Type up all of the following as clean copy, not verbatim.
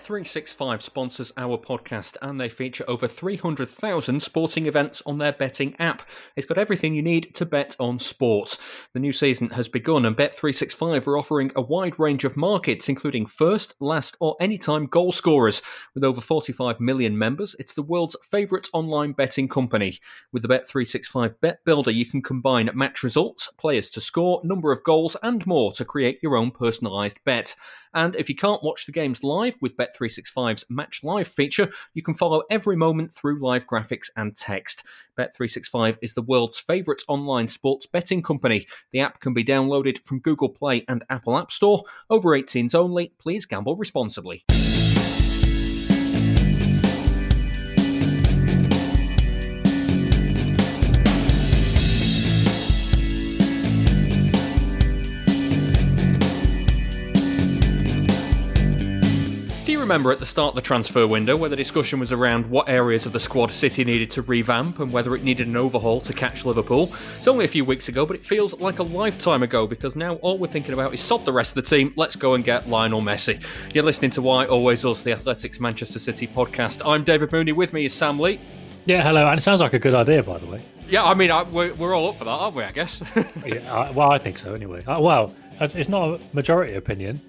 Bet365 sponsors our podcast and they feature over 300,000 sporting events on their betting app. It's got everything you need to bet on sport. The new season has begun and Bet365 are offering a wide range of markets, including first, last or anytime goal scorers. With over 45 million members, it's the world's favourite online betting company. With the Bet365 Bet Builder, you can combine match results, players to score, number of goals and more to create your own personalised bet. And if you can't watch the games live with Bet365's Match Live feature, you can follow every moment through live graphics and text. Bet365 is the world's favourite online sports betting company. The app can be downloaded from Google Play and Apple App Store. Over 18s only. Please gamble responsibly. Remember at the start of the transfer window where the discussion was around what areas of the squad City needed to revamp and whether it needed an overhaul to catch Liverpool? It's only a few weeks ago, but it feels like a lifetime ago because now all we're thinking about is sod the rest of the team, let's go and get Lionel Messi. You're listening to Why Always Us, The Athletic's Manchester City podcast. I'm David Mooney, with me is Sam Lee. Yeah, hello, and it sounds like a good idea, by the way. Yeah, I mean, we're all up for that, aren't we, I guess? Yeah, well, I think so, anyway. Well, it's not a majority opinion.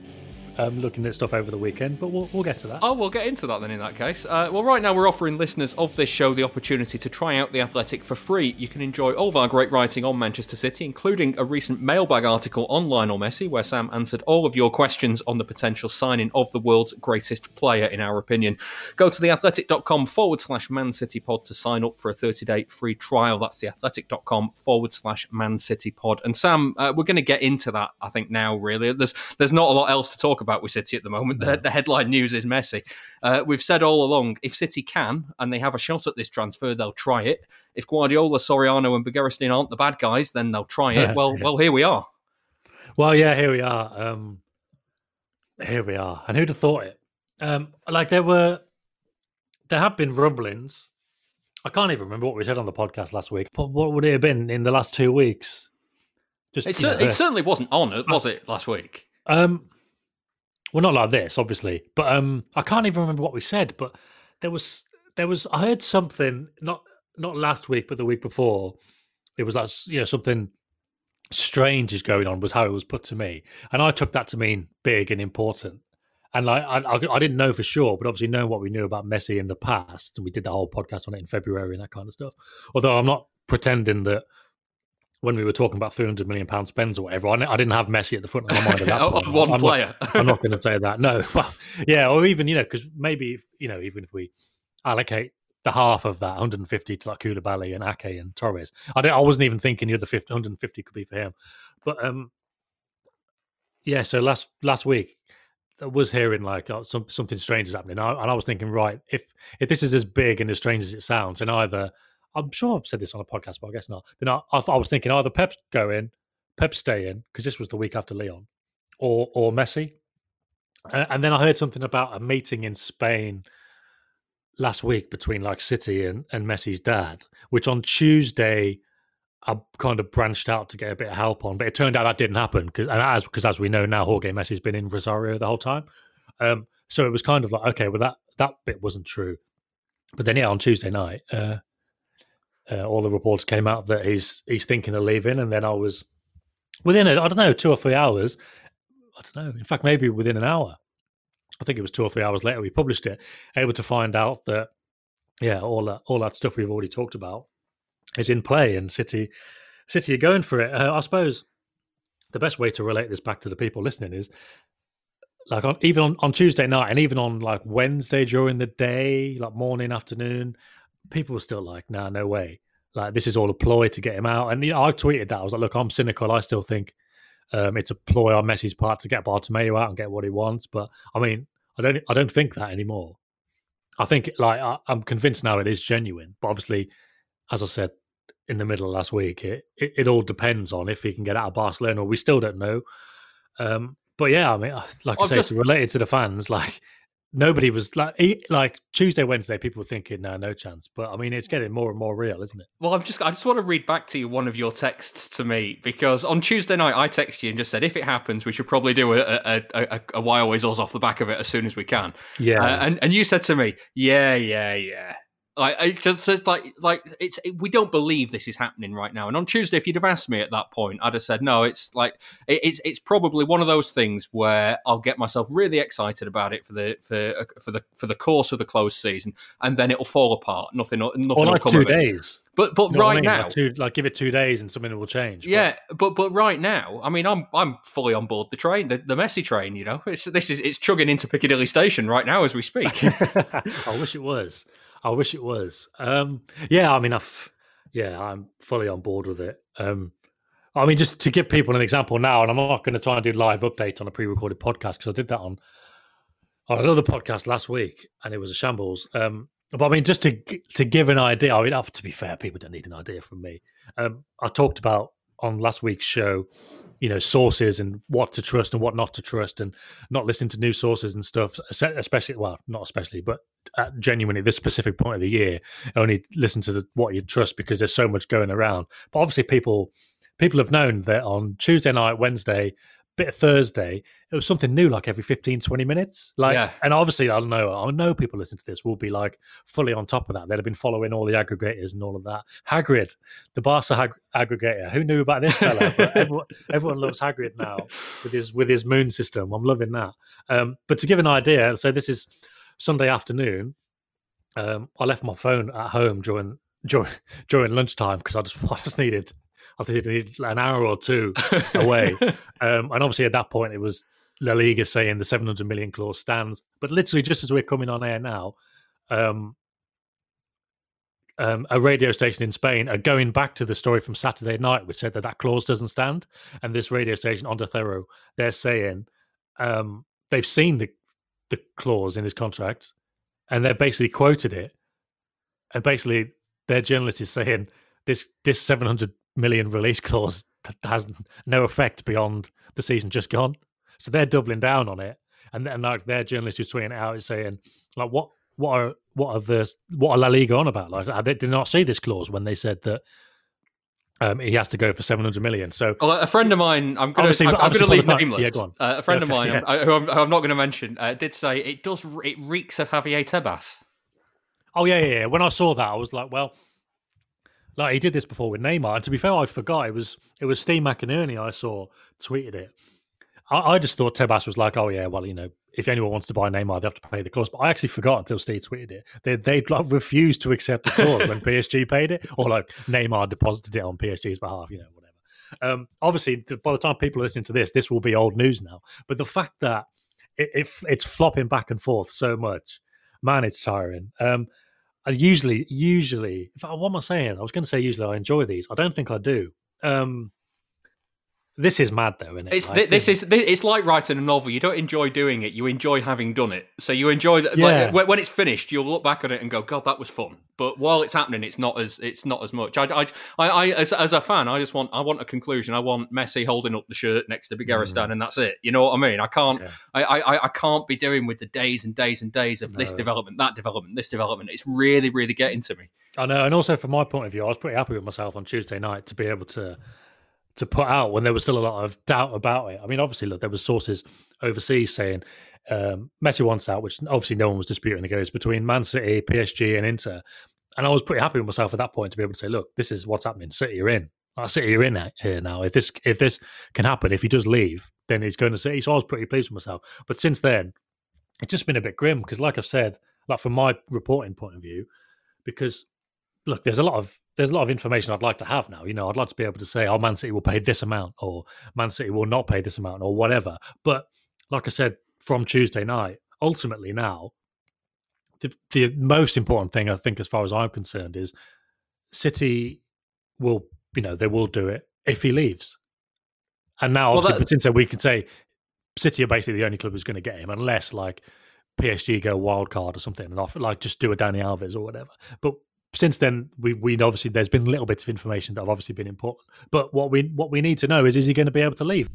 Looking at stuff over the weekend, but we'll get to that. Oh, we'll get into that then in that case. Well, right now we're offering listeners of this show the opportunity to try out The Athletic for free. You can enjoy all of our great writing on Manchester City, including a recent mailbag article on Lionel Messi, where Sam answered all of your questions on the potential signing of the world's greatest player, in our opinion. Go to theathletic.com/Man City Pod to sign up for a 30-day free trial. That's theathletic.com/Man City Pod. And Sam, we're going to get into that, I think, now, really. There's not a lot else to talk about with City at the moment. The headline news is Messi. We've said all along, if City can and they have a shot at this transfer, they'll try it. If Guardiola, Soriano and Begiristain aren't the bad guys, then they'll try it. Well, here we are. Well, yeah, here we are. And who'd have thought it? There have been rumblings. I can't even remember what we said on the podcast last week, but what would it have been in the last 2 weeks? It certainly wasn't on, was it, last week? Well, not like this, obviously, but I can't even remember what we said. But there was. I heard something not last week, but the week before. It was like, you know, something strange is going on, was how it was put to me, and I took that to mean big and important. And like I didn't know for sure, but obviously knowing what we knew about Messi in the past, and we did the whole podcast on it in February and that kind of stuff. Although I'm not pretending that. When we were talking about £300 million spends or whatever, I didn't have Messi at the front of my mind at that point. One player. I'm not going to say that, no. Well, yeah, or even, you know, because maybe, you know, even if we allocate the half of that, 150 to like Koulibaly and Ake and Torres, I wasn't even thinking the other 50, 150 could be for him. But, yeah, so last week I was hearing like something strange is happening. And I was thinking, right, if this is as big and as strange as it sounds, and either... I'm sure I've said this on a podcast, but I guess not. Then I was thinking either Pep stay in, because this was the week after Lyon, or Messi. And then I heard something about a meeting in Spain last week between like City and Messi's dad, which on Tuesday I kind of branched out to get a bit of help on. But it turned out that didn't happen because as we know now, Jorge Messi's been in Rosario the whole time. So it was kind of like, okay, well, that bit wasn't true. But then, yeah, on Tuesday night... all the reports came out that he's thinking of leaving, and then I was within 2 or 3 hours. I don't know. In fact, maybe within an hour. I think it was 2 or 3 hours later we published it, able to find out that all that stuff we've already talked about is in play, and City are going for it. I suppose the best way to relate this back to the people listening is like on Tuesday night and even on like Wednesday during the day, like morning, afternoon. People were still like, nah, no way. Like, this is all a ploy to get him out. And you know, I tweeted that. I was like, look, I'm cynical. I still think it's a ploy on Messi's part to get Bartomeu out and get what he wants. But, I mean, I don't think that anymore. I think, like, I'm convinced now it is genuine. But obviously, as I said in the middle of last week, it all depends on if he can get out of Barcelona. We still don't know. But, yeah, I mean, like I say, related to the fans, like... nobody was like Tuesday, Wednesday, people were thinking, no, no chance. But I mean, it's getting more and more real, isn't it? Well, I just want to read back to you one of your texts to me, because on Tuesday night, I texted you and just said, if it happens, we should probably do a Why Always Us off the back of it as soon as we can. Yeah. And you said to me, yeah. We don't believe this is happening right now. And on Tuesday, if you'd have asked me at that point, I'd have said, no, it's probably one of those things where I'll get myself really excited about it for the course of the closed season, and then it'll fall apart. Nothing. Or like will come 2 days. But right now, give it 2 days and something will change. Yeah, but right now, I mean, I'm fully on board the train, the Messi train. You know, it's chugging into Piccadilly Station right now as we speak. I wish it was. Yeah, I mean, I'm fully on board with it. I mean, just to give people an example now, and I'm not going to try and do live update on a pre-recorded podcast because I did that on another podcast last week, and it was a shambles. But I mean, just to give an idea, I mean, to be fair, people don't need an idea from me. I talked about on last week's show, you know, sources and what to trust and what not to trust, and not listening to new sources and stuff, but genuinely at this specific point of the year, only listen to what you trust because there's so much going around. But obviously people have known that on Tuesday night, Wednesday, bit of Thursday, it was something new like every 15, 20 minutes. And obviously I know people listening to this will be like fully on top of that. They'd have been following all the aggregators and all of that. Hagrid, the Barca aggregator. Who knew about this fella? But everyone loves Hagrid now with his moon system. I'm loving that. But to give an idea, so this is Sunday afternoon. I left my phone at home during lunchtime because I just needed... I think it needed an hour or two away. And obviously at that point, it was La Liga saying the 700 million clause stands. But literally just as we're coming on air now, a radio station in Spain are going back to the story from Saturday night, which said that clause doesn't stand. And this radio station, Onda Cero, they're saying they've seen the clause in his contract and they've basically quoted it. And basically their journalist is saying this 700 million release clause that has no effect beyond the season just gone, so they're doubling down on it, and like their journalist who's tweeting it out is saying like what are La Liga on about? Like they did not see this clause when they said that he has to go for 700 million. So a friend of mine, I'm going to leave nameless. Yeah, go on. A friend of mine, yeah. who I'm not going to mention, did say it reeks of Javier Tebas. Oh yeah. When I saw that, I was like, well. Like he did this before with Neymar, and to be fair, I forgot it was Steve McInerney I saw tweeted it. I just thought Tebas was like, oh yeah, well you know, if anyone wants to buy Neymar, they have to pay the clause. But I actually forgot until Steve tweeted it. They like, refused to accept the clause when PSG paid it, or like Neymar deposited it on PSG's behalf, you know, whatever. Obviously, by the time people listen to this, this will be old news now. But the fact that it's flopping back and forth so much, man, it's tiring. Usually, in fact, what am I saying? I was going to say usually I enjoy these. I don't think I do. This is mad though, isn't it? It's like writing a novel. You don't enjoy doing it. You enjoy having done it. So you enjoy that. Yeah. Like, when it's finished, you'll look back at it and go, "God, that was fun." But while it's happening, it's not as much. As a fan, I just want a conclusion. I want Messi holding up the shirt next to Begiristain, and that's it. You know what I mean? I can't be doing with the days and days and days of this development, that development, this development. It's really, really getting to me. I know, and also from my point of view, I was pretty happy with myself on Tuesday night to be able to put out when there was still a lot of doubt about it. I mean, obviously, look, there were sources overseas saying Messi wants out, which obviously no one was disputing. It goes between Man City, PSG and Inter. And I was pretty happy with myself at that point to be able to say, look, this is what's happening. City are in. City are in here now. If this can happen, if he does leave, then he's going to City. So I was pretty pleased with myself. But since then, it's just been a bit grim because like I've said, like from my reporting point of view, because look, there's a lot of information I'd like to have now. You know, I'd like to be able to say, oh, Man City will pay this amount or Man City will not pay this amount or whatever. But like I said, from Tuesday night, ultimately now, the most important thing I think as far as I'm concerned is City will, you know, they will do it if he leaves. And now, obviously, we can say City are basically the only club who's going to get him unless like PSG go wild card or something and offer, like just do a Dani Alves or whatever. But since then, we obviously there's been little bits of information that have obviously been important. But what we need to know is he going to be able to leave?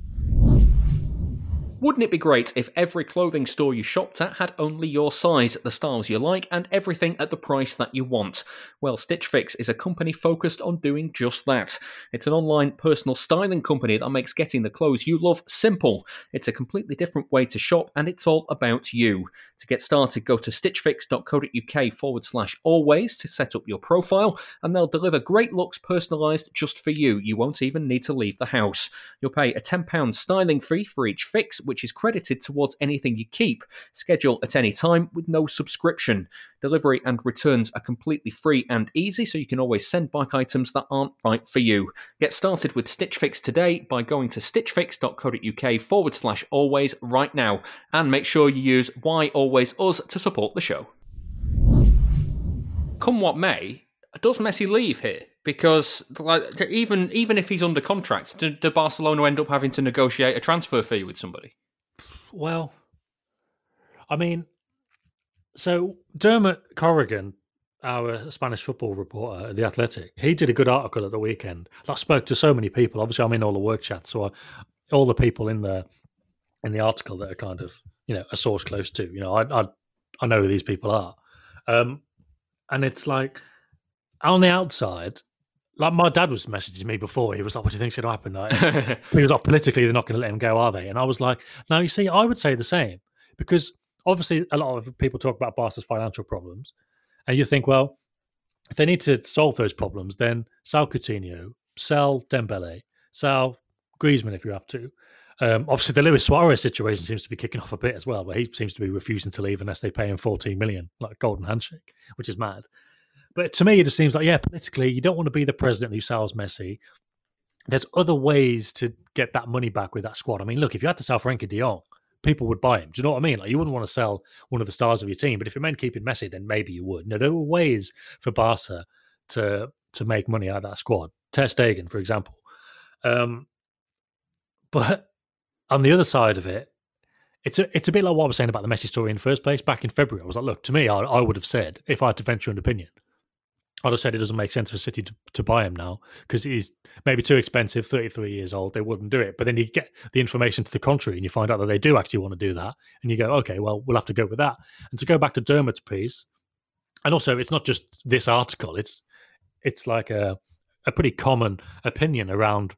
Wouldn't it be great if every clothing store you shopped at had only your size, the styles you like, and everything at the price that you want? Well, Stitch Fix is a company focused on doing just that. It's an online personal styling company that makes getting the clothes you love simple. It's a completely different way to shop, and it's all about you. To get started, go to stitchfix.co.uk/always to set up your profile, and they'll deliver great looks personalised just for you. You won't even need to leave the house. You'll pay a £10 styling fee for each fix, which is credited towards anything you keep. Schedule at any time with no subscription. Delivery and returns are completely free and easy, so you can always send back items that aren't right for you. Get started with Stitch Fix today by going to stitchfix.co.uk/always right now, and make sure you use Why Always Us to support the show. Come what may, does Messi leave here? Because like, even if he's under contract, do Barcelona end up having to negotiate a transfer fee with somebody? Well, I mean, so Dermot Corrigan, our Spanish football reporter at The Athletic, he did a good article at the weekend. I spoke to so many people. Obviously, I'm in all the work chats, so all the people in the article that are kind of, a source close to. I know who these people are. And it's like, on the outside, like my dad was messaging me before. He was like, what do you think's going to happen? Like, he was like, politically, they're not going to let him go, are they? And I was like, no, you see, I would say the same. Because obviously, a lot of people talk about Barca's financial problems. And you think, well, if they need to solve those problems, then sell Coutinho, sell Dembele, sell Griezmann if you have to. Obviously, the Luis Suarez situation seems to be kicking off a bit as well, but he seems to be refusing to leave unless they pay him 14 million, like a golden handshake, which is mad. But to me, it just seems like, yeah, politically, you don't want to be the president who sells Messi. There's other ways to get that money back with that squad. I mean, look, if you had to sell Frenkie de Jong, people would buy him. Do you know what I mean? Like, you wouldn't want to sell one of the stars of your team, but if it meant keeping Messi, then maybe you would. No, there were ways for Barca to make money out of that squad. Ter Stegen, for example. But on the other side of it, it's a bit like what I was saying about the Messi story in the first place. Back in February, I was like, look, to me, I would have said, if I had to venture an opinion, I'd have said it doesn't make sense for City to buy him now because he's maybe too expensive, 33 years old, they wouldn't do it. But then you get the information to the contrary and you find out that they do actually want to do that. And you go, okay, well, we'll have to go with that. And to go back to Dermot's piece, and also it's not just this article, it's like a pretty common opinion around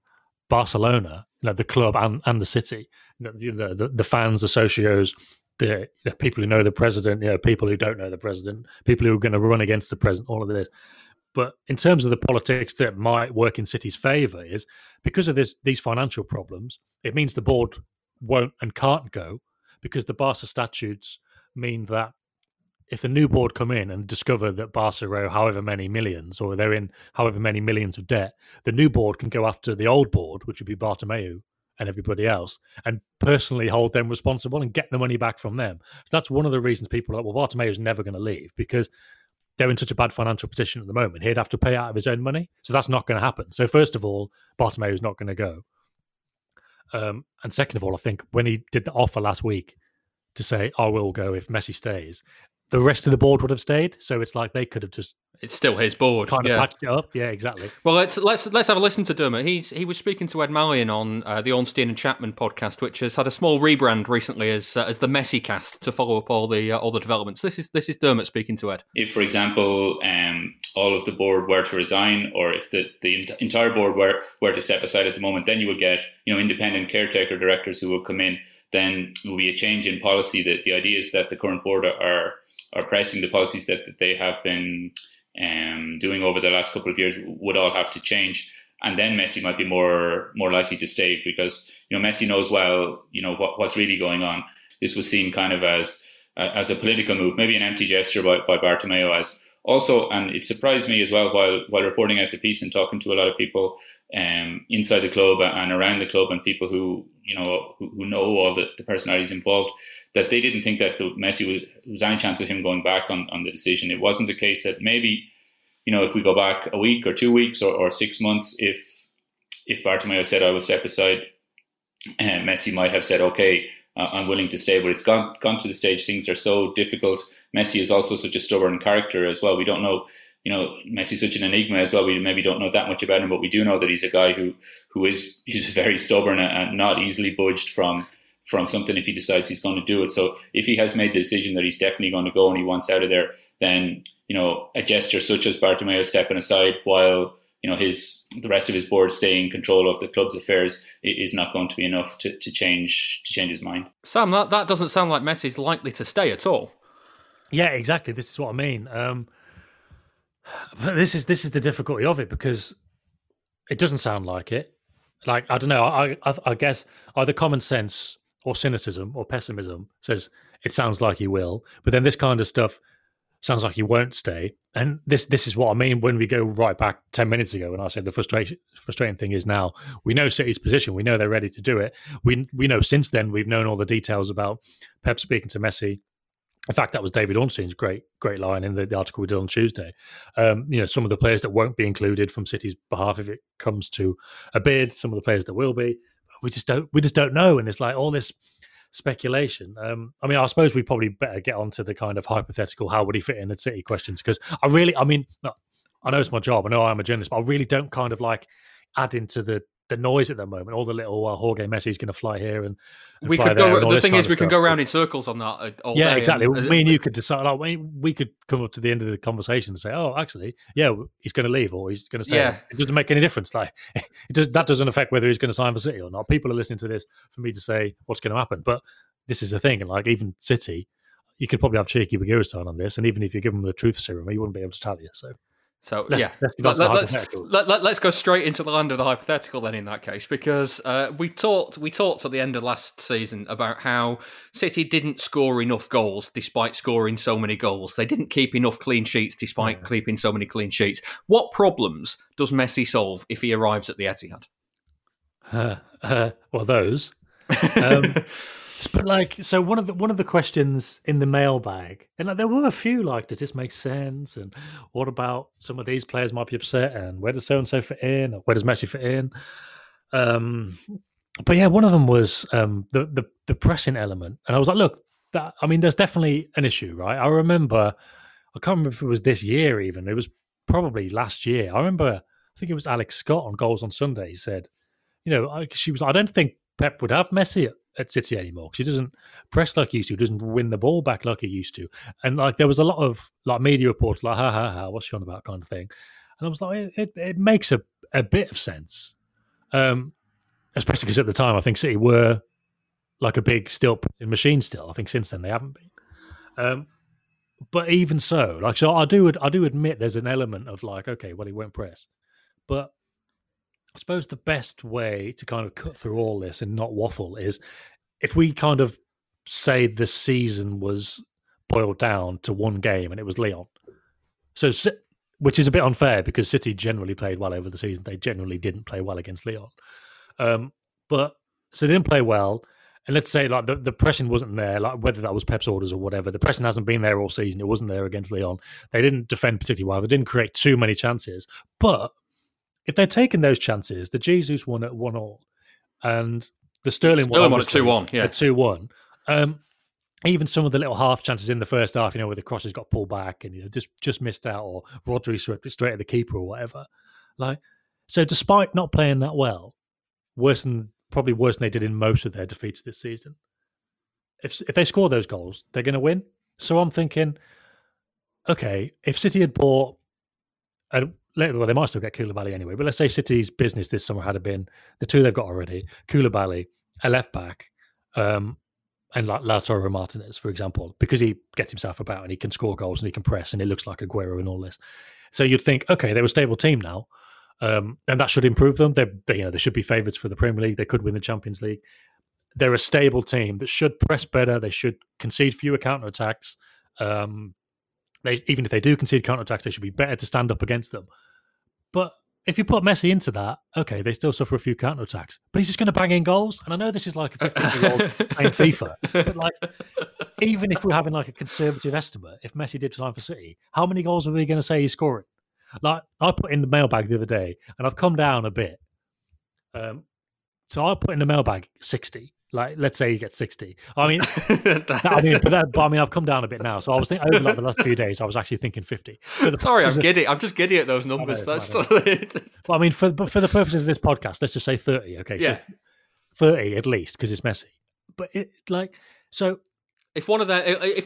Barcelona, the club and the city, the fans, the socios, the people who know the president, people who don't know the president, people who are going to run against the president, all of this. But in terms of the politics that might work in City's favour is because of these financial problems, it means the board won't and can't go because the Barca statutes mean that if the new board come in and discover that Barca owe however many millions or they're in however many millions of debt, the new board can go after the old board, which would be Bartomeu, and everybody else, and personally hold them responsible and get the money back from them. So that's one of the reasons people are like, well, Bartomeu's never going to leave because they're in such a bad financial position at the moment. He'd have to pay out of his own money. So that's not going to happen. So first of all, Bartomeu's not going to go. And second of all, I think when he did the offer last week to say, I will go if Messi stays, the rest of the board would have stayed, so it's like they could have just—it's still his board. Kind of patched it up, yeah, exactly. Well, let's have a listen to Dermot. He was speaking to Ed Malyon on the Ornstein and Chapman podcast, which has had a small rebrand recently as the Messi Cast to follow up all the developments. This is Dermot speaking to Ed. If, for example, all of the board were to resign, or if the entire board were to step aside at the moment, then you would get independent caretaker directors who would come in. Then it will be a change in policy. That the idea is that the current board are pressing the policies that they have been doing over the last couple of years would all have to change, and then Messi might be more likely to stay because Messi knows well what's really going on. This was seen kind of as a political move, maybe an empty gesture by Bartomeu as also, and it surprised me as well while reporting out the piece and talking to a lot of people inside the club and around the club and people who know all the personalities involved, that they didn't think that there was any chance of him going back on the decision. It wasn't a case that maybe, if we go back a week or 2 weeks or 6 months, if Bartomeu said I will step aside, Messi might have said, okay, I'm willing to stay. But it's gone to the stage, things are so difficult. Messi is also such a stubborn character as well. We don't know, Messi's such an enigma as well. We maybe don't know that much about him, but we do know that he's a guy who is very stubborn and not easily budged from from something if he decides he's going to do it. So if he has made the decision that he's definitely going to go and he wants out of there, then, you know, a gesture such as Bartomeu stepping aside while, you know, the rest of his board staying in control of the club's affairs is not going to be enough to change his mind. Sam, that doesn't sound like Messi's likely to stay at all. Yeah, exactly. This is what I mean. But this is the difficulty of it, because it doesn't sound like it. Like, I don't know. I guess either common sense or cynicism or pessimism says it sounds like he will, but then this kind of stuff sounds like he won't stay. And this is what I mean when we go right back 10 minutes ago when I said the frustrating thing is now we know City's position. We know they're ready to do it. We know since then we've known all the details about Pep speaking to Messi. In fact, that was David Ornstein's great line in the article we did on Tuesday. You know, some of the players that won't be included from City's behalf if it comes to a bid, some of the players that will be. We just don't know. And it's like all this speculation. I mean, I suppose we probably better get onto the kind of hypothetical how would he fit in at City questions, because I know it's my job, I know I'm a journalist, but I really don't kind of like add into the noise at the moment, all the little Jorge Messi's going to fly here and we fly could there. Go, and the thing is, we can go around in circles on that all day. Yeah, exactly. Me and you could decide, like, we could come up to the end of the conversation and say, oh, actually, yeah, he's going to leave or he's going to stay. Yeah. It doesn't make any difference. Like, that doesn't affect whether he's going to sign for City or not. People are listening to this for me to say what's going to happen. But this is the thing. And like, even City, you could probably have cheeky Begiristain on this. And even if you give them the truth serum, you wouldn't be able to tell you. So yeah, let's go straight into the land of the hypothetical then in that case, because we talked at the end of last season about how City didn't score enough goals despite scoring so many goals. They didn't keep enough clean sheets despite keeping so many clean sheets. What problems does Messi solve if he arrives at the Etihad? Well, those. But like, so one of the questions in the mailbag, and like there were a few, like, does this make sense? And what about some of these players might be upset? And where does so-and-so fit in? Or where does Messi fit in? But yeah, one of them was the pressing element. And I was like, look, there's definitely an issue, right? I can't remember if it was this year even. It was probably last year. I think it was Alex Scott on Goals on Sunday. He said, you know, I don't think Pep would have Messi at City anymore because he doesn't press like he used to, doesn't win the ball back like he used to. And like there was a lot of like media reports like, ha ha ha, what's she on about kind of thing. And I was like, it makes a bit of sense. Especially because at the time I think City were like a big still machine still. I think since then they haven't been. But even so, like, so I do admit there's an element of like, okay, well he won't press. But I suppose the best way to kind of cut through all this and not waffle is if we kind of say the season was boiled down to one game and it was Lyon. So, which is a bit unfair because City generally played well over the season. They generally didn't play well against Lyon. But so they didn't play well. And let's say like the pressing wasn't there, like whether that was Pep's orders or whatever. The pressing hasn't been there all season. It wasn't there against Lyon. They didn't defend particularly well. They didn't create too many chances. But if they're taking those chances, the Jesus one at 1-1 and the Sterling one at 2-1, yeah, at 2-1. Even some of the little half chances in the first half, you know, where the crosses got pulled back and you know just missed out, or Rodri swept it straight at the keeper or whatever. Like, so despite not playing that well, probably worse than they did in most of their defeats this season. If they score those goals, they're going to win. So I'm thinking, okay, if City had bought well, they might still get Koulibaly anyway, but let's say City's business this summer had been the two they've got already, Koulibaly, a left-back, and Lautaro Martinez, for example, because he gets himself about and he can score goals and he can press and he looks like Aguero and all this. So you'd think, okay, they're a stable team now, and that should improve them. They should be favourites for the Premier League. They could win the Champions League. They're a stable team that should press better. They should concede fewer counter-attacks. Even if they do concede counter-attacks, they should be better to stand up against them. But if you put Messi into that, okay, they still suffer a few counter-attacks, but he's just going to bang in goals. And I know this is like a 15-year-old playing FIFA, but like, even if we're having like a conservative estimate, if Messi did sign for City, how many goals are we going to say he's scoring? Like, I put in the mailbag the other day, and I've come down a bit. So I put in the mailbag 60. Like, let's say you get 60. I've come down a bit now. So I was thinking over like the last few days, I was actually thinking 50. Sorry, I'm giddy. I'm just giddy at those numbers. For the purposes of this podcast, let's just say 30. Okay, yeah. So 30 at least because it's Messi. But it so. If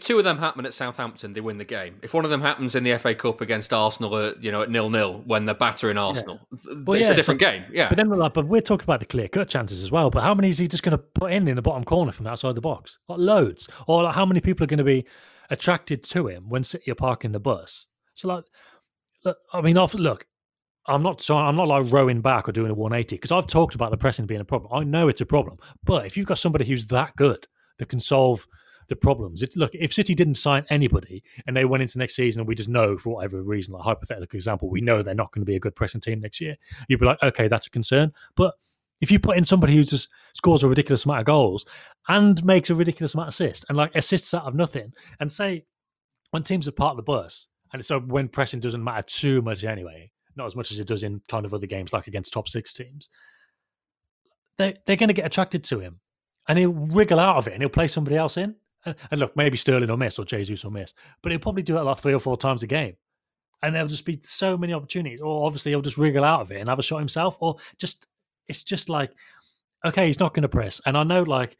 two of them happen at Southampton, they win the game. If one of them happens in the FA Cup against Arsenal, at 0-0 when they're battering Arsenal, it's a different game. Yeah, but then we're talking about the clear cut chances as well. But how many is he just going to put in the bottom corner from outside the box? Like loads, or how many people are going to be attracted to him when City are parking the bus? So I'm not like rowing back or doing a 180 because I've talked about the pressing being a problem. I know it's a problem, but if you've got somebody who's that good that can solve the problems. If City didn't sign anybody and they went into next season and we just know for whatever reason, like hypothetical example, we know they're not going to be a good pressing team next year, you'd be like, okay, that's a concern. But if you put in somebody who just scores a ridiculous amount of goals and makes a ridiculous amount of assists and assists out of nothing, and say when teams are part of the bus, and so when pressing doesn't matter too much anyway, not as much as it does in kind of other games like against top six teams, they're going to get attracted to him and he'll wriggle out of it and he'll play somebody else in. And look, maybe Sterling will miss or Jesus will miss, but he'll probably do it like 3 or 4 times a game. And there'll just be so many opportunities. Or obviously he'll just wriggle out of it and have a shot himself. Or okay, he's not going to press. And I know, I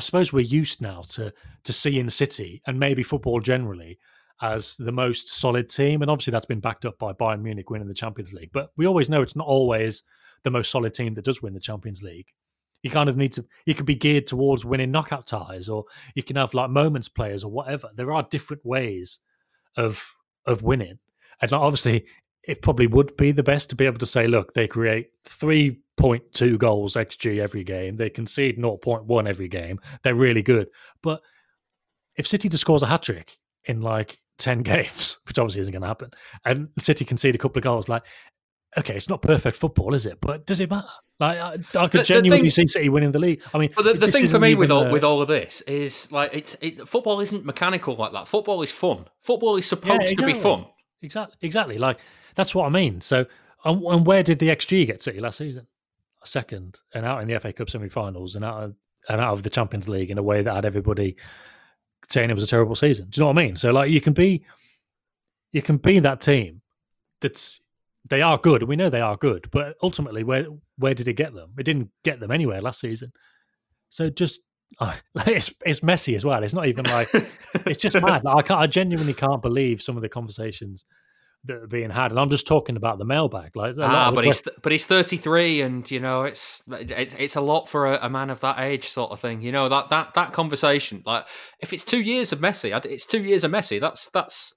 suppose we're used now to seeing City and maybe football generally as the most solid team. And obviously that's been backed up by Bayern Munich winning the Champions League. But we always know it's not always the most solid team that does win the Champions League. You kind of need to. You could be geared towards winning knockout ties, or you can have moments players, or whatever. There are different ways of winning, and obviously, it probably would be the best to be able to say, look, they create 3.2 goals xG every game, they concede 0.1 every game, they're really good. But if City just scores a hat trick in 10 games, which obviously isn't going to happen, and City concede a couple of goals, okay, it's not perfect football, is it? But does it matter? I could genuinely see City winning the league. I mean, the thing for me with all of this is football isn't mechanical like that. Football is fun. Football is supposed to be fun. Exactly. That's what I mean. So, and where did the XG get City last season? Second, and out in the FA Cup semi-finals, and out of the Champions League in a way that had everybody saying it was a terrible season. Do you know what I mean? So, you can be that team that's. They are good. We know they are good, but ultimately, where did it get them? It didn't get them anywhere last season. So it's Messi as well. It's not even it's just mad. I genuinely can't believe some of the conversations that are being had, and I'm just talking about the mailbag. He's 33, and it's a lot for a man of that age, sort of thing. That conversation. If it's 2 years of Messi, it's 2 years of Messi. That's.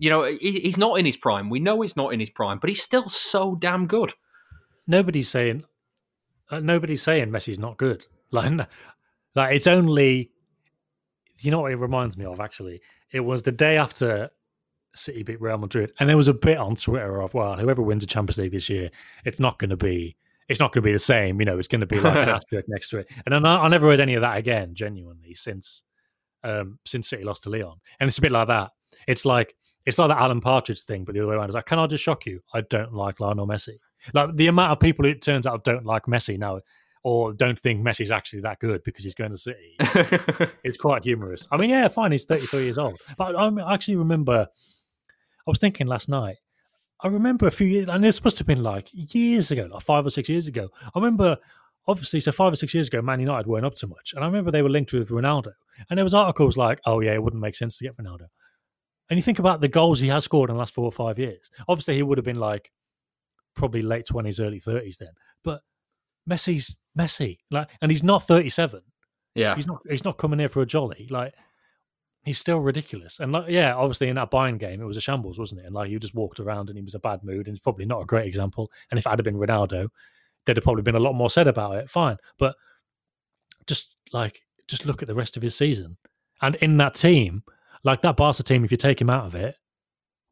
He's not in his prime. We know he's not in his prime, but he's still so damn good. Nobody's saying Messi's not good. It's only... You know what it reminds me of, actually? It was the day after City beat Real Madrid, and there was a bit on Twitter of, well, whoever wins the Champions League this year, it's not going to be the same. It's going to be an asterisk next to it. And then I never heard any of that again, genuinely, since City lost to Lyon. And it's a bit like that. It's like that Alan Partridge thing, but the other way around. It's like, can I just shock you? I don't like Lionel Messi. The amount of people, it turns out, don't like Messi now or don't think Messi's actually that good because he's going to City. It's quite humorous. I mean, yeah, fine, he's 33 years old. But I actually remember, I was thinking last night, I remember a few years, and this must have been years ago, 5 or 6 years ago. I remember, obviously, 5 or 6 years ago, Man United weren't up to much. And I remember they were linked with Ronaldo. And there was articles it wouldn't make sense to get Ronaldo. And you think about the goals he has scored in the last 4 or 5 years. Obviously, he would have been probably late 20s, early 30s then. But Messi's Messi, and he's not 37. Yeah, he's not coming here for a jolly. He's still ridiculous. And obviously in that Bayern game, it was a shambles, wasn't it? And you just walked around, and he was a bad mood, and it's probably not a great example. And if it had been Ronaldo, there'd have probably been a lot more said about it. Fine, but just look at the rest of his season, and in that team. That Barca team, if you take him out of it,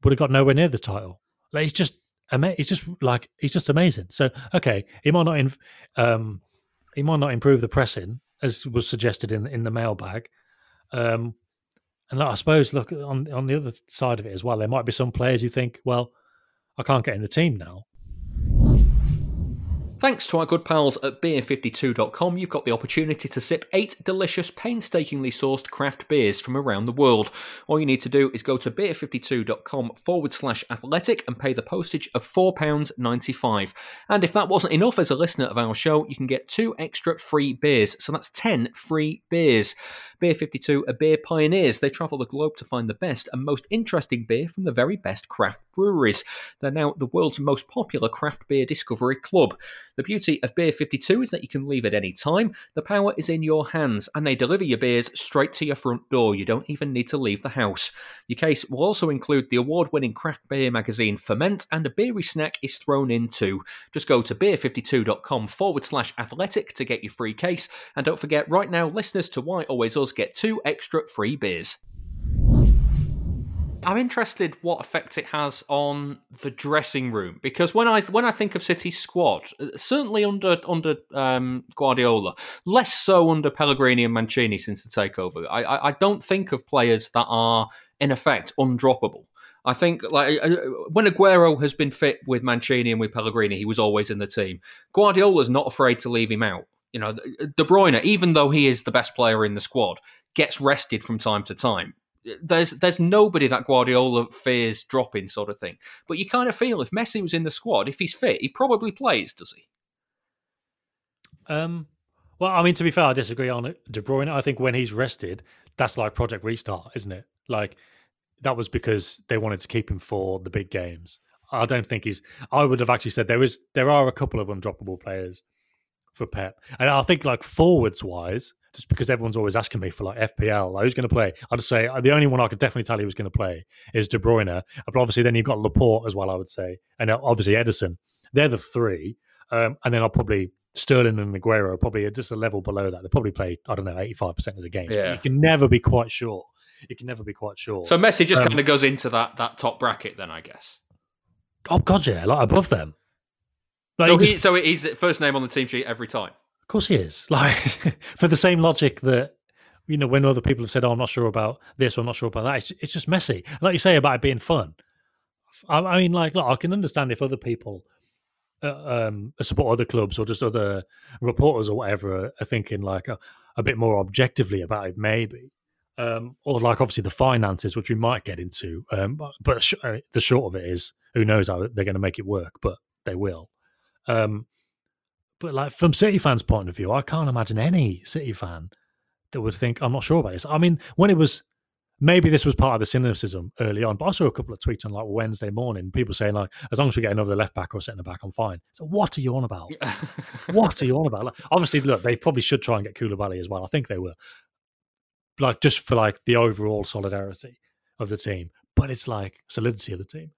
would have got nowhere near the title. He's just amazing. So okay, he might not improve the pressing as was suggested in the mailbag. I suppose on the other side of it as well, there might be some players who think, well, I can't get in the team now. Thanks to our good pals at Beer52.com, you've got the opportunity to sip 8 delicious, painstakingly sourced craft beers from around the world. All you need to do is go to beer52.com/athletic and pay the postage of £4.95. And if that wasn't enough, as a listener of our show, you can get 2 extra free beers. So that's 10 free beers. Beer52 are beer pioneers. They travel the globe to find the best and most interesting beer from the very best craft breweries. They're now the world's most popular craft beer discovery club. The beauty of Beer 52 is that you can leave at any time. The power is in your hands, and they deliver your beers straight to your front door. You don't even need to leave the house. Your case will also include the award-winning craft beer magazine Ferment, and a beery snack is thrown in too. Just go to beer52.com/athletic to get your free case. And don't forget, right now, listeners to Why Always Us get 2 extra free beers. I'm interested what effect it has on the dressing room, because when I think of City's squad, certainly under Guardiola, less so under Pellegrini and Mancini since the takeover, I don't think of players that are in effect undroppable. I think like when Aguero has been fit with Mancini and with Pellegrini, he was always in the team. Guardiola's not afraid to leave him out. You know, De Bruyne, even though he is the best player in the squad, gets rested from time to time. There's nobody that Guardiola fears dropping, sort of thing. But you kind of feel if Messi was in the squad, if he's fit, he probably plays, does he? Well, I mean, to be fair, I disagree on it. De Bruyne, I think when he's rested, that's like Project Restart, isn't it? Like, that was because they wanted to keep him for the big games. I don't think he's... I would have actually said there are a couple of undroppable players for Pep. And I think, like, forwards-wise... just because everyone's always asking me for like FPL, like who's going to play? I'd say the only one I could definitely tell you was going to play is De Bruyne. But obviously then you've got Laporte as well, I would say. And obviously Ederson. They're the 3. And then I'll probably, Sterling and Aguero are probably just a level below that. They probably play, I don't know, 85% of the games. Yeah. You can never be quite sure. So Messi just kind of goes into that top bracket then, I guess. Oh, God, yeah. Like above them. Like, so he's first name on the team sheet every time. Of course he is. Like for the same logic that, you know, when other people have said, oh, I'm not sure about this or I'm not sure about that, it's just Messi. Like you say about it being fun. I mean, like, look, I can understand if other people support other clubs or just other reporters or whatever are thinking like a bit more objectively about it, maybe. Or like obviously the finances, which we might get into. But the short of it is, who knows how they're going to make it work, but they will. But like from City fans' point of view, I can't imagine any City fan that would think, I'm not sure about this. I mean, when it was, maybe this was part of the cynicism early on, but I saw a couple of tweets on like Wednesday morning, people saying like, as long as we get another left back or centre back, I'm fine. So what are you on about? Like, obviously, look, they probably should try and get Koulibaly as well. I think they will. Like just for like the overall solidarity of the team. But it's like solidity of the team.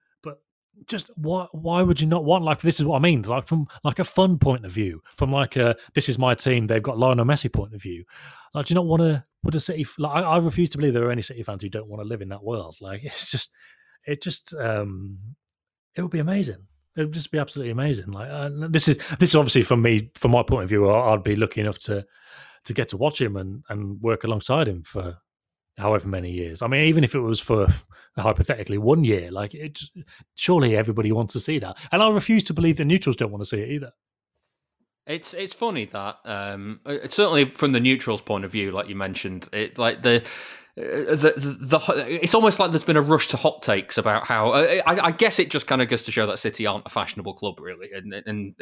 Just why would you not want, like, this is what I mean, like from like a fun point of view, from like a this is my team, they've got Lionel Messi point of view. Like, do you not want to put a City, like I refuse to believe there are any City fans who don't want to live in that world. Like it would be amazing. It would just be absolutely amazing. Like this is obviously from me, from my point of view, I'd be lucky enough to get to watch him and work alongside him for however many years. I mean, even if it was for hypothetically 1 year, like it's surely everybody wants to see that. And I refuse to believe the neutrals don't want to see it either. It's funny that it's certainly from the neutrals' point of view, like you mentioned, it like the it's almost like there's been a rush to hot takes about how I guess it just kind of goes to show that City aren't a fashionable club really in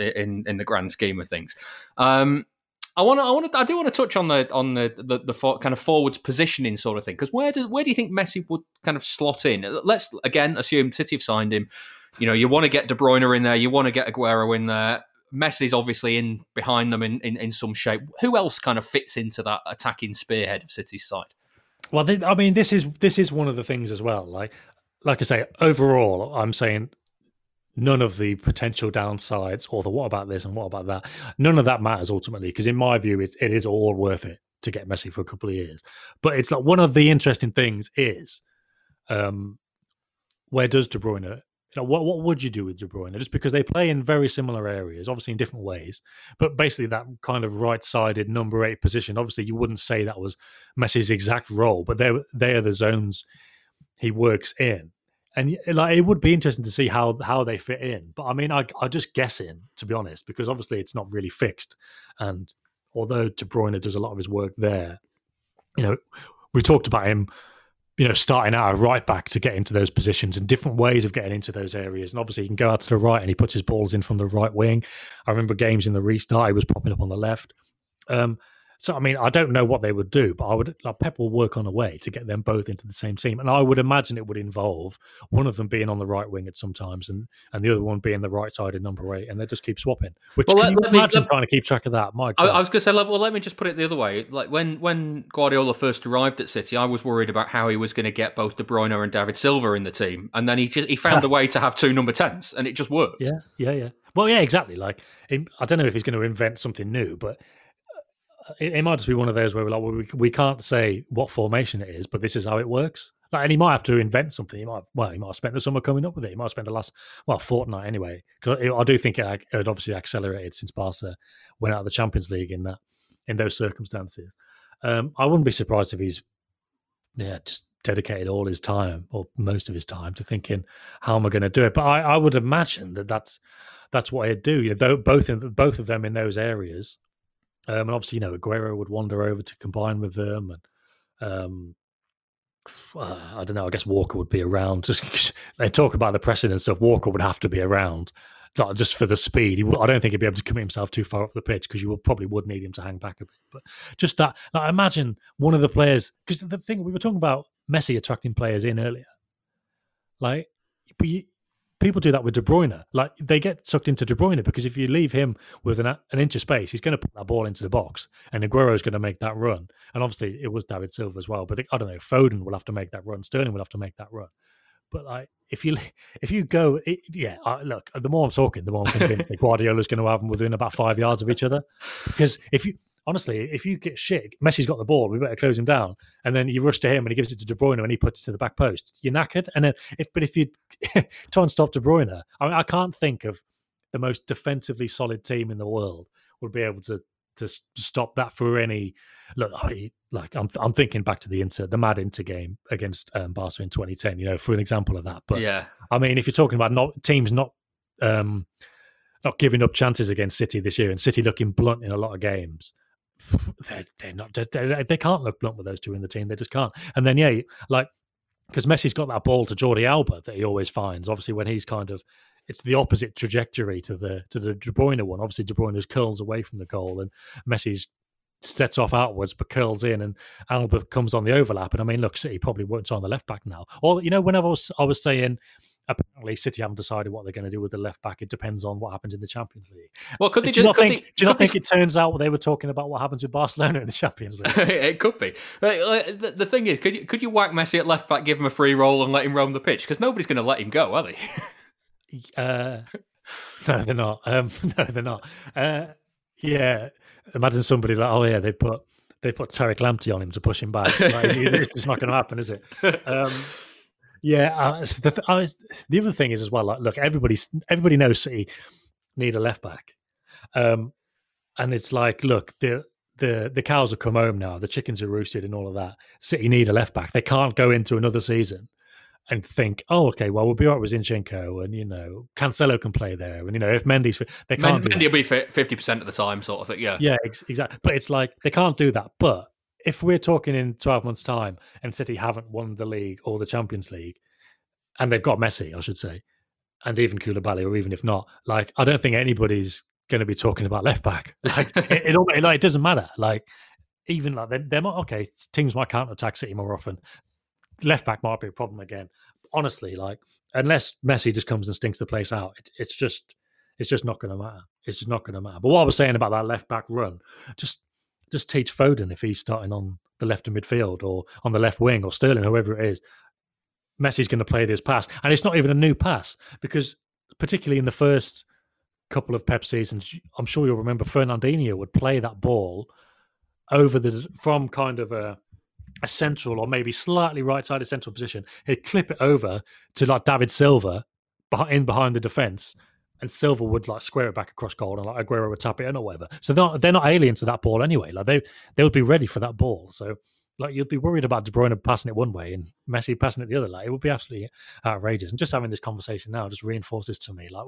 the grand scheme of things. I do want to touch on the kind of forwards positioning sort of thing, because where do you think Messi would kind of slot in? Let's again assume City have signed him. You know, you want to get De Bruyne in there, you want to get Aguero in there. Messi's obviously in behind them in some shape. Who else kind of fits into that attacking spearhead of City's side? Well, I mean, this is one of the things as well. Like I say, overall, I'm saying none of the potential downsides or the what about this and what about that, none of that matters ultimately, because in my view, it is all worth it to get Messi for a couple of years. But it's like one of the interesting things is where does De Bruyne, you know, what would you do with De Bruyne? Just because they play in very similar areas, obviously in different ways, but basically that kind of right-sided number 8 position, obviously you wouldn't say that was Messi's exact role, but they are the zones he works in. And like, it would be interesting to see how they fit in. But I mean, I'm just guessing, to be honest, because obviously it's not really fixed. And although De Bruyne does a lot of his work there, you know, we talked about him, you know, starting out a right back to get into those positions and different ways of getting into those areas. And obviously he can go out to the right and he puts his balls in from the right wing. I remember games in the restart, he was popping up on the left. So, I mean, I don't know what they would do, but I would, like, Pep will work on a way to get them both into the same team. And I would imagine it would involve one of them being on the right wing at some times and the other one being the right side in number 8. And they just keep swapping, which can you imagine trying to keep track of that? My God. I was going to say, well, let me just put it the other way. Like when Guardiola first arrived at City, I was worried about how he was going to get both De Bruyne and David Silva in the team. And then he found a way to have two number 10s and it just worked. Yeah. Well, yeah, exactly. Like, I don't know if he's going to invent something new, but it might just be one of those where we're like, well, we can't say what formation it is, but this is how it works. Like, and he might have to invent something. He might have spent the summer coming up with it. He might have spent the last fortnight anyway. Because I do think it obviously accelerated since Barca went out of the Champions League in those circumstances. I wouldn't be surprised if he's just dedicated all his time or most of his time to thinking, how am I going to do it? But I would imagine that's what he'd do. You know, though, both of them in those areas. And obviously, you know, Aguero would wander over to combine with them. And I don't know, I guess Walker would be around. Just they talk about the pressing and stuff. Walker would have to be around just for the speed. I don't think he'd be able to commit himself too far up the pitch because you probably would need him to hang back a bit. But just that, like, imagine one of the players, because the thing we were talking about, Messi attracting players in earlier. Like, people do that with De Bruyne. Like, they get sucked into De Bruyne because if you leave him with an inch of space, he's going to put that ball into the box and Aguero's going to make that run. And obviously it was David Silva as well, but I don't know, Foden will have to make that run. Sterling will have to make that run. But like, if you go, look, the more I'm talking, the more I'm convinced that Guardiola's going to have them within about 5 yards of each other. Because if you get shit, Messi's got the ball, we better close him down. And then you rush to him and he gives it to De Bruyne and he puts it to the back post. You're knackered. And then if you try and stop De Bruyne, I mean, I can't think of the most defensively solid team in the world would be able to stop that for any. Look, I'm thinking back to the mad Inter game against Barca in 2010, you know, for an example of that. But yeah, I mean, if you're talking about teams not giving up chances against City this year and City looking blunt in a lot of games. They can't look blunt with those two in the team. They just can't. And then because Messi's got that ball to Jordi Alba that he always finds. Obviously, when he's kind of, it's the opposite trajectory to the De Bruyne one. Obviously, De Bruyne just curls away from the goal, and Messi's sets off outwards but curls in, and Alba comes on the overlap. And I mean, look, City probably won't sign the left back now. Or you know, whenever I was saying. Apparently, City haven't decided what they're going to do with the left back. It depends on what happens in the Champions League. Well, could they do? Do you not think it turns out they were talking about what happens with Barcelona in the Champions League? It could be. The thing is, could you whack Messi at left back, give him a free roll, and let him roam the pitch? Because nobody's going to let him go, are they? No, they're not. Yeah, imagine somebody like, oh yeah, they put Tarek Lamptey on him to push him back. Like, it's just not going to happen, is it? Yeah, the other thing is as well, like, look, everybody knows City need a left back. And it's like, look, the cows have come home now, the chickens are roosted and all of that. City need a left back. They can't go into another season and think, oh, okay, well, we'll be all right with Zinchenko and, you know, Cancelo can play there. And, you know, if Mendy's fit, they can't Mendy will be fit 50% of the time sort of thing, yeah. Yeah, exactly. But it's like, they can't do that, but if we're talking in 12 months' time and City haven't won the league or the Champions League, and they've got Messi, I should say, and even Koulibaly, or even if not, like, I don't think anybody's going to be talking about left back. Like, it doesn't matter. Like, even like they might, okay, teams might counter attack City more often. Left back might be a problem again. Honestly, like, unless Messi just comes and stinks the place out, it's just not going to matter. It's just not going to matter. But what I was saying about that left back run, just teach Foden if he's starting on the left of midfield or on the left wing or Sterling, whoever it is, Messi's going to play this pass. And it's not even a new pass because particularly in the first couple of Pep seasons, I'm sure you'll remember Fernandinho would play that ball from kind of a central or maybe slightly right-sided central position. He'd clip it over to like David Silva in behind the defence. And Silva would like square it back across goal, and like Aguero would tap it in or whatever. So they're not alien to that ball anyway. Like they would be ready for that ball. So like you'd be worried about De Bruyne passing it one way and Messi passing it the other. Like, it would be absolutely outrageous. And just having this conversation now just reinforces to me, like,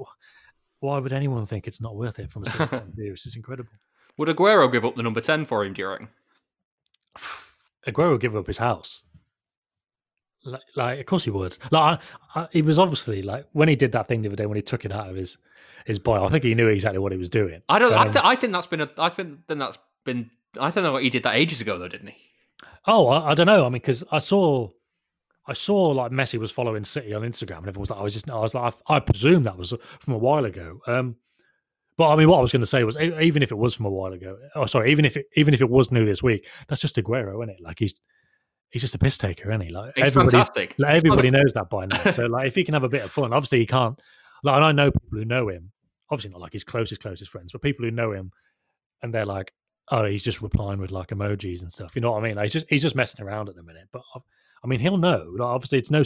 why would anyone think it's not worth it from a certain point of view? It's just incredible. Would Aguero give up the number 10 for him, do you reckon? Aguero would give up his house. Like, of course he would. Like, he was obviously, like, when he did that thing the other day, when he took it out of his boy, I think he knew exactly what he was doing. I don't. I don't know what he did that ages ago, though, didn't he? Oh, I don't know. I mean, because I saw like Messi was following City on Instagram, and everyone was like, I presume that was from a while ago. But I mean, what I was going to say was, even if it was from a while ago, even if it was new this week, that's just Aguero, isn't it? Like, he's just a piss taker, isn't he? Like, it's fantastic. Like, everybody knows that by now. So, like, if he can have a bit of fun, obviously he can't. Like, and I know people who know him, obviously not like his closest friends, but people who know him, and they're like, oh, he's just replying with like emojis and stuff. You know what I mean? Like, he's just messing around at the minute. But I mean, he'll know. Like, obviously, it's no.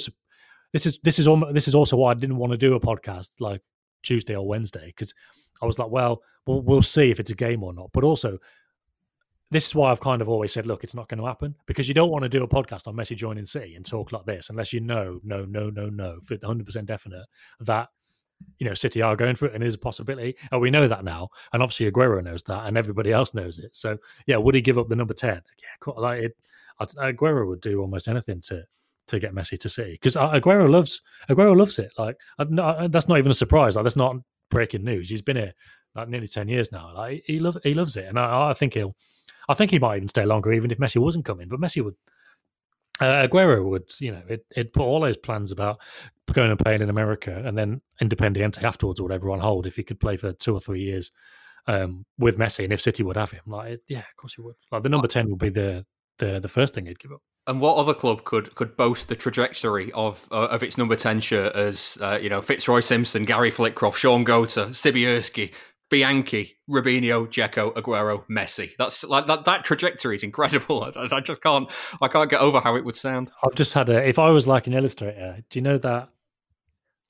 This is also why I didn't want to do a podcast like Tuesday or Wednesday, because I was like, well, we'll see if it's a game or not. But also, this is why I've kind of always said, look, it's not going to happen, because you don't want to do a podcast on Messi joining City and talk like this unless you know, no, for 100% definite that, you know, City are going for it and is a possibility. And we know that now. And obviously Aguero knows that and everybody else knows it. So, yeah, would he give up the number 10? Yeah, like Aguero would do almost anything to get Messi to City, because Aguero loves it. Like, that's not even a surprise. Like, that's not breaking news. He's been here like nearly 10 years now. Like, he loves it. And I think he might even stay longer, even if Messi wasn't coming. But Messi would, Aguero would, you know, it'd put all those plans about going and playing in America and then Independiente afterwards or whatever on hold if he could play for 2 or 3 years with Messi, and if City would have him. Like, yeah, of course he would. Like, the number 10 would be the first thing he'd give up. And what other club could boast the trajectory of its number 10 shirt as, you know, Fitzroy Simpson, Gary Flitcroft, Sean Goater, Sibierski, Bianchi, Rubinho, Dzeko, Aguero, Messi. That's like that trajectory is incredible. I just can't get over how it would sound. I've just had if I was like an illustrator, do you know that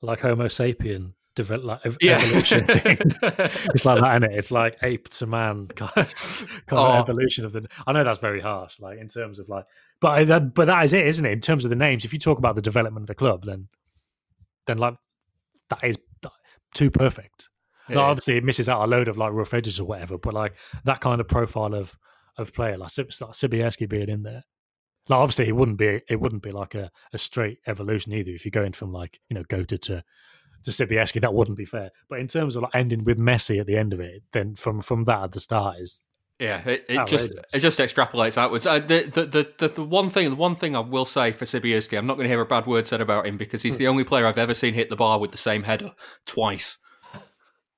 like Homo sapien evolution thing? It's like that, isn't it? It's like ape to man kind of evolution of the. I know that's very harsh, like in terms of like, but that is it, isn't it? In terms of the names, if you talk about the development of the club, then like that is too perfect. Like, obviously, it misses out a load of like rough edges or whatever, but like that kind of profile of player, like Sibierski being in there, like obviously it wouldn't be like a straight evolution either. If you're going from like, you know, Goated to Sibierski, that wouldn't be fair. But in terms of like ending with Messi at the end of it, then from that at the start is. Yeah, it just extrapolates outwards. The one thing I will say for Sibierski, I'm not going to hear a bad word said about him, because he's the only player I've ever seen hit the bar with the same header twice.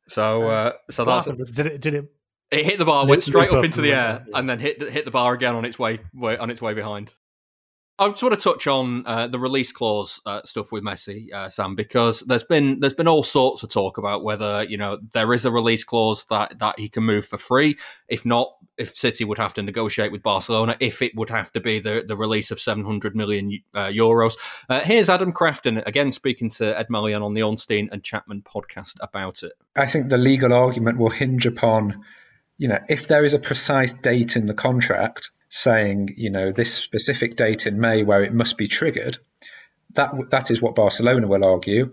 So that's Did it hit the bar, went straight up into the air, and then hit the bar again on its way behind. I just want to touch on the release clause stuff with Messi, Sam, because there's been all sorts of talk about whether, you know, there is a release clause that he can move for free. If not, if City would have to negotiate with Barcelona, if it would have to be the release of 700 million euros. Here's Adam Crafton, again, speaking to Ed Malyon on the Ornstein and Chapman podcast about it. I think the legal argument will hinge upon, you know, if there is a precise date in the contract saying, you know, this specific date in May where it must be triggered, that is what Barcelona will argue.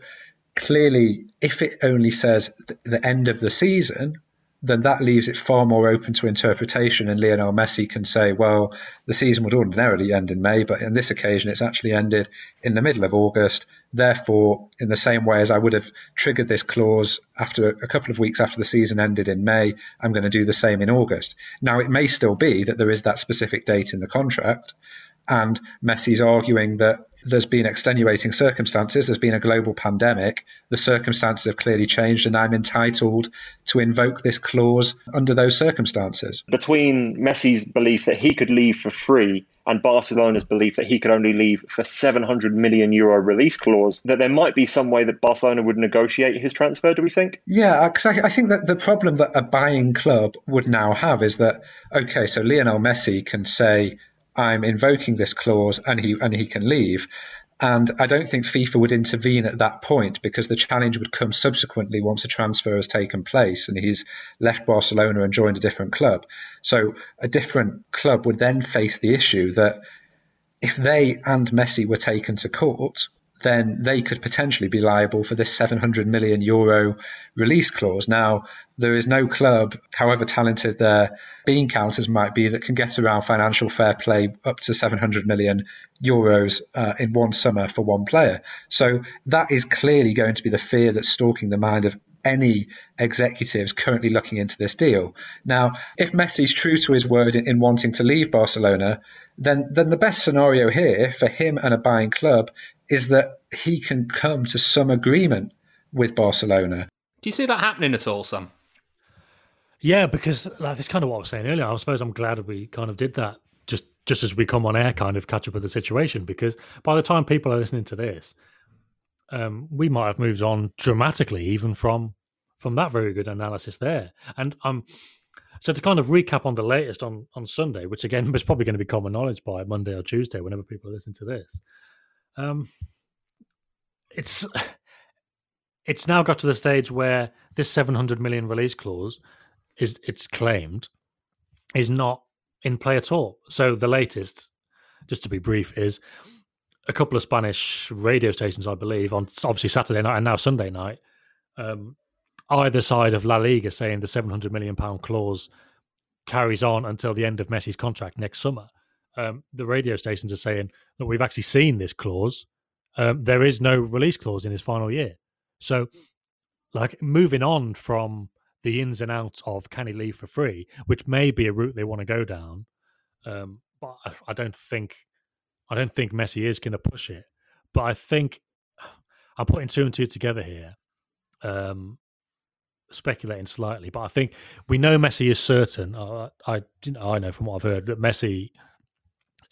Clearly, if it only says the end of the season, then that leaves it far more open to interpretation, and Lionel Messi can say, well, the season would ordinarily end in May, but on this occasion it's actually ended in the middle of August. Therefore, in the same way as I would have triggered this clause after a couple of weeks after the season ended in May, I'm going to do the same in August. Now, it may still be that there is that specific date in the contract, and Messi's arguing that there's been extenuating circumstances, there's been a global pandemic, the circumstances have clearly changed, and I'm entitled to invoke this clause under those circumstances. Between Messi's belief that he could leave for free and Barcelona's belief that he could only leave for 700 million euro release clause, that there might be some way that Barcelona would negotiate his transfer, do we think? Yeah, because I think that the problem that a buying club would now have is that, okay, so Lionel Messi can say, I'm invoking this clause and he can leave. And I don't think FIFA would intervene at that point, because the challenge would come subsequently once a transfer has taken place and he's left Barcelona and joined a different club. So a different club would then face the issue that if they and Messi were taken to court, then they could potentially be liable for this €700 million release clause. Now, there is no club, however talented their bean counters might be, that can get around financial fair play up to €700 million in one summer for one player. So that is clearly going to be the fear that's stalking the mind of any executives currently looking into this deal. Now, if Messi's true to his word in wanting to leave Barcelona, then the best scenario here for him and a buying club is that he can come to some agreement with Barcelona. Do you see that happening at all, Sam? Yeah, because that's kind of what I was saying earlier. I suppose I'm glad we kind of did that just as we come on air, kind of catch up with the situation, because by the time people are listening to this, we might have moved on dramatically, even from that very good analysis there. And so to kind of recap on the latest on Sunday, which again was probably going to be common knowledge by Monday or Tuesday, whenever people listen to this, it's now got to the stage where this $700 million release clause is not in play at all. So the latest, just to be brief, is a couple of Spanish radio stations, I believe, on obviously Saturday night and now Sunday night, either side of La Liga saying the £700 million clause carries on until the end of Messi's contract next summer. The radio stations are saying, look, we've actually seen this clause. There is no release clause in his final year. So, like, moving on from the ins and outs of can he leave for free, which may be a route they want to go down, but I don't think Messi is going to push it, but I think I'm putting two and two together here, speculating slightly. But I think we know Messi is certain. I know from what I've heard that Messi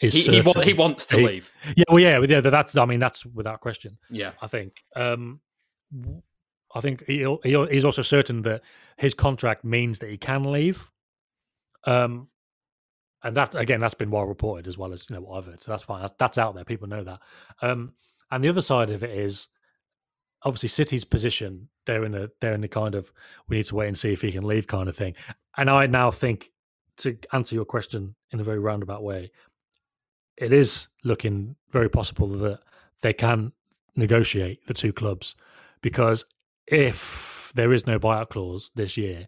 is certain. He wants to leave. Yeah, well, yeah. That's without question. Yeah, I think. I think he's also certain that his contract means that he can leave. And that, again, that's been well reported as well as what I've heard. So that's fine. That's out there. People know that. And the other side of it is, obviously, City's position. They're in a kind of, we need to wait and see if he can leave kind of thing. And I now think, to answer your question in a very roundabout way, it is looking very possible that they can negotiate, the two clubs, because if there is no buyout clause this year,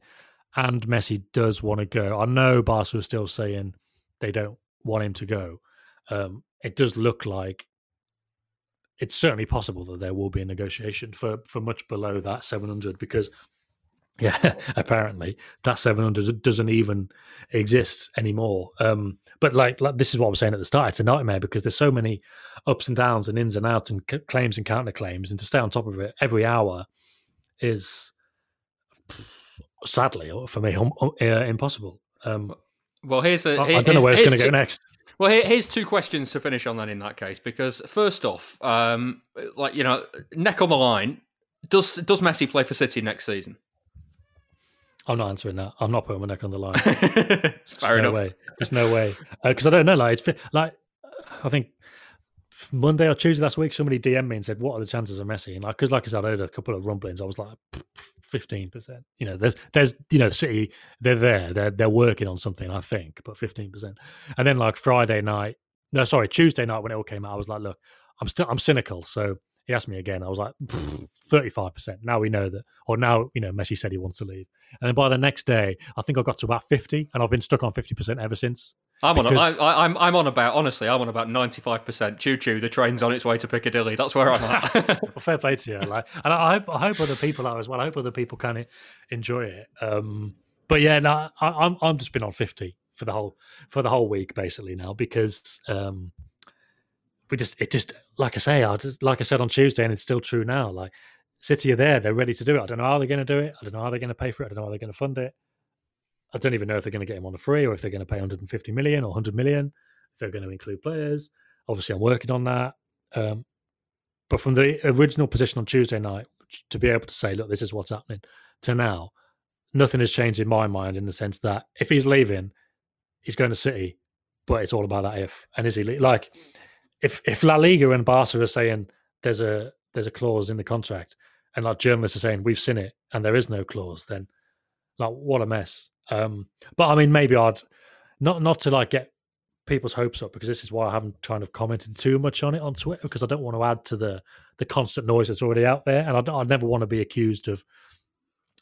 and Messi does want to go. I know Barca is still saying they don't want him to go. It does look like it's certainly possible that there will be a negotiation for much below that 700, because, yeah, apparently that 700 doesn't even exist anymore. But like this is what I was saying at the start. It's a nightmare because there's so many ups and downs and ins and outs and claims and counterclaims, and to stay on top of it every hour is, sadly, for me, impossible. Well, I don't know where it's going to go next. Well, here's two questions to finish on then in that case, because first off, neck on the line, does Messi play for City next season? I'm not answering that. I'm not putting my neck on the line. Fair enough. There's no way. Because I don't know. I think Monday or Tuesday last week, somebody DM'd me and said, what are the chances of Messi? And because like I said, I heard a couple of rumblings. I was like, 15%. There's City, they're working on something, I think, but 15%. And then like Tuesday night when it all came out, I was like, look, I'm cynical. So he asked me again. I was like, 35%. Now we know that, or now, Messi said he wants to leave. And then by the next day, I think I got to about 50, and I've been stuck on 50% ever since. I'm on about 95%. Choo choo, the train's on its way to Piccadilly. That's where I'm at. Well, fair play to you. And I hope other people are as well. I hope other people can enjoy it. But yeah, no, I'm just been on 50 for the whole week basically now, because like I said on Tuesday, and it's still true now. Like City are there, they're ready to do it. I don't know how they're going to do it. I don't know how they're going to pay for it. I don't know how they're going to fund it. I don't even know if they're going to get him on a free or if they're going to pay 150 million or 100 million, if they're going to include players. Obviously, I'm working on that. But from the original position on Tuesday night, to be able to say, look, this is what's happening, to now, nothing has changed in my mind in the sense that if he's leaving, he's going to City, but it's all about that if. And is he, like, if La Liga and Barca are saying there's a clause in the contract, and like journalists are saying we've seen it and there is no clause, then like what a mess. But I mean, maybe I'd not to like get people's hopes up, because this is why I haven't kind of commented too much on it on Twitter, because I don't want to add to the constant noise that's already out there, and I never want to be accused of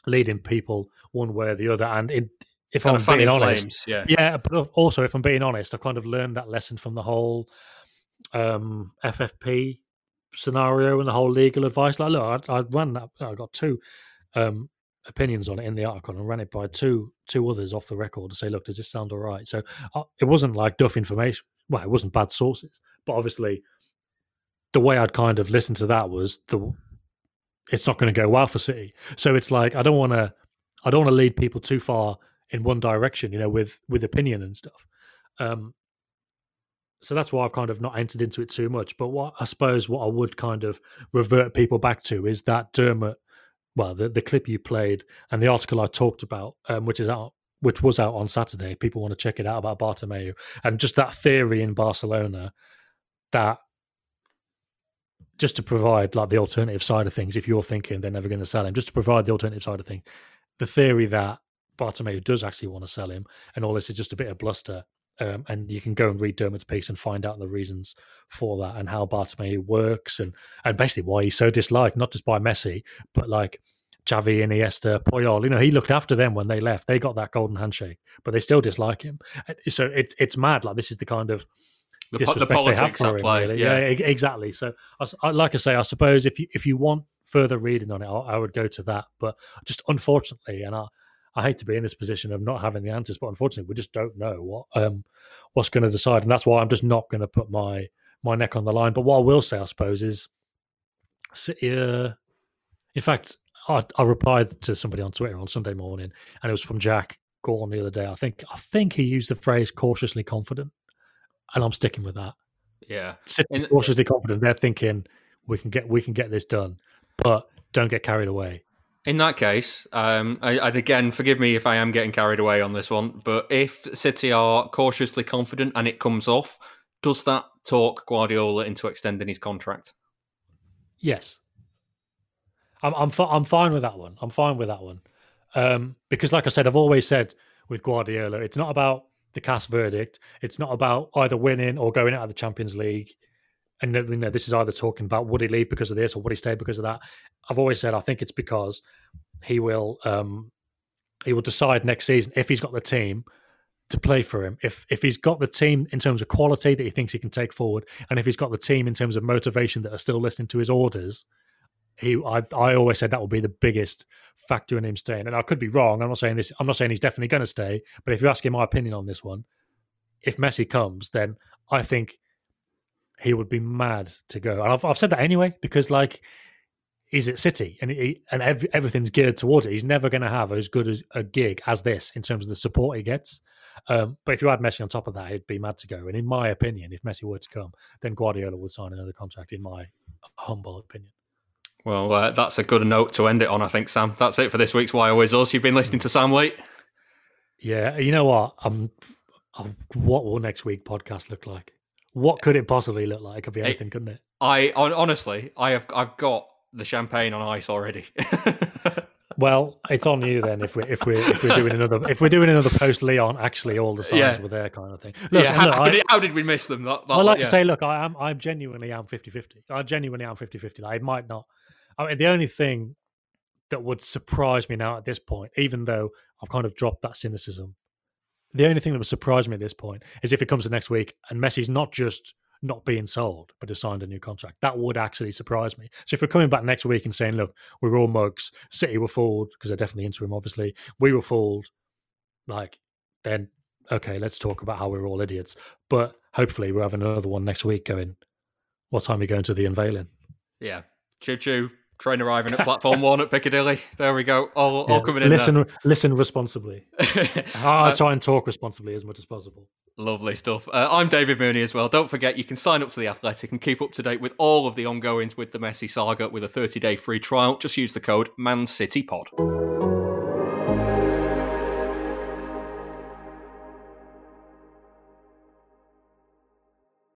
leading people one way or the other. And if I'm being honest, yeah, but also if I'm being honest, I've kind of learned that lesson from the whole FFP scenario and the whole legal advice. Like, look, I ran that. I got two opinions on it in the article and ran it by two others off the record to say, look, does this sound all right? So it wasn't like duff information. Well, it wasn't bad sources, but obviously the way I'd kind of listened to that was it's not going to go well for City. So it's like I don't want to lead people too far in one direction, you know, with opinion and stuff. So that's why I've kind of not entered into it too much. But what I would kind of revert people back to is that Dermot, well, the clip you played and the article I talked about, which was out on Saturday. People want to check it out, about Bartomeu and just that theory in Barcelona that, just to provide like the alternative side of things, if you're thinking they're never going to sell him, just to provide the alternative side of things, the theory that Bartomeu does actually want to sell him and all this is just a bit of bluster. And you can go and read Dermot's piece and find out the reasons for that and how Bartomeu works and basically why he's so disliked, not just by Messi, but like Xavi, Iniesta, Puyol. You know, he looked after them when they left. They got that golden handshake, but they still dislike him. So it's mad. Like, this is the kind of disrespect the they have for him. Really. Yeah. Yeah, exactly. So like I say, I suppose if you want further reading on it, I would go to that. But just unfortunately, and I hate to be in this position of not having the answers, but unfortunately, we just don't know what's going to decide, and that's why I'm just not going to put my neck on the line. But what I will say, I suppose, is City. In fact, I replied to somebody on Twitter on Sunday morning, and it was from Jack Gordon the other day. I think he used the phrase "cautiously confident," and I'm sticking with that. Yeah, cautiously confident. They're thinking we can get this done, but don't get carried away. In that case, I again, forgive me if I am getting carried away on this one, but if City are cautiously confident and it comes off, does that talk Guardiola into extending his contract? Yes, I'm fine with that one. I'm fine with that one because, like I said, I've always said with Guardiola, it's not about the cast verdict. It's not about either winning or going out of the Champions League. And you know, this is either talking about would he leave because of this or would he stay because of that. I've always said I think it's because he will decide next season if he's got the team to play for him. If he's got the team in terms of quality that he thinks he can take forward, and if he's got the team in terms of motivation that are still listening to his orders, I always said that will be the biggest factor in him staying. And I could be wrong. I'm not saying this. I'm not saying he's definitely going to stay. But if you're asking my opinion on this one, if Messi comes, then I think he would be mad to go. And I've said that anyway, because like he's at City and everything's geared towards it. He's never going to have as good as a gig as this in terms of the support he gets. But if you add Messi on top of that, he'd be mad to go. And in my opinion, if Messi were to come, then Guardiola would sign another contract, in my humble opinion. Well, that's a good note to end it on, I think, Sam. That's it for this week's Why Always Us. You've been listening to Sam Leake. Yeah, you know what? What will next week's podcast look like? What could it possibly look like? It could be anything, couldn't it? I've got the champagne on ice already. Well, it's on you then. If we're doing another post Leon, actually, all the signs were there, kind of thing. Look, how did we miss them? To say, look, I genuinely am 50-50. I genuinely am 50-50. Like, it might not. I mean, the only thing that would surprise me now at this point, even though I've kind of dropped that cynicism. The only thing that would surprise me at this point is if it comes to next week and Messi's not just not being sold, but has signed a new contract. That would actually surprise me. So if we're coming back next week and saying, look, we're all mugs, City were fooled, because they're definitely into him, obviously. We were fooled. Like, then, okay, let's talk about how we're all idiots. But hopefully we're having another one next week going, what time are you going to the unveiling? Yeah. Choo-choo. Train arriving at platform 1 at Piccadilly. There we go. All coming in. Listen responsibly. I try and talk responsibly as much as possible. Lovely stuff. I'm David Mooney as well. Don't forget, you can sign up to The Athletic and keep up to date with all of the ongoings with the Messi saga with a 30-day free trial. Just use the code MANCITYPOD.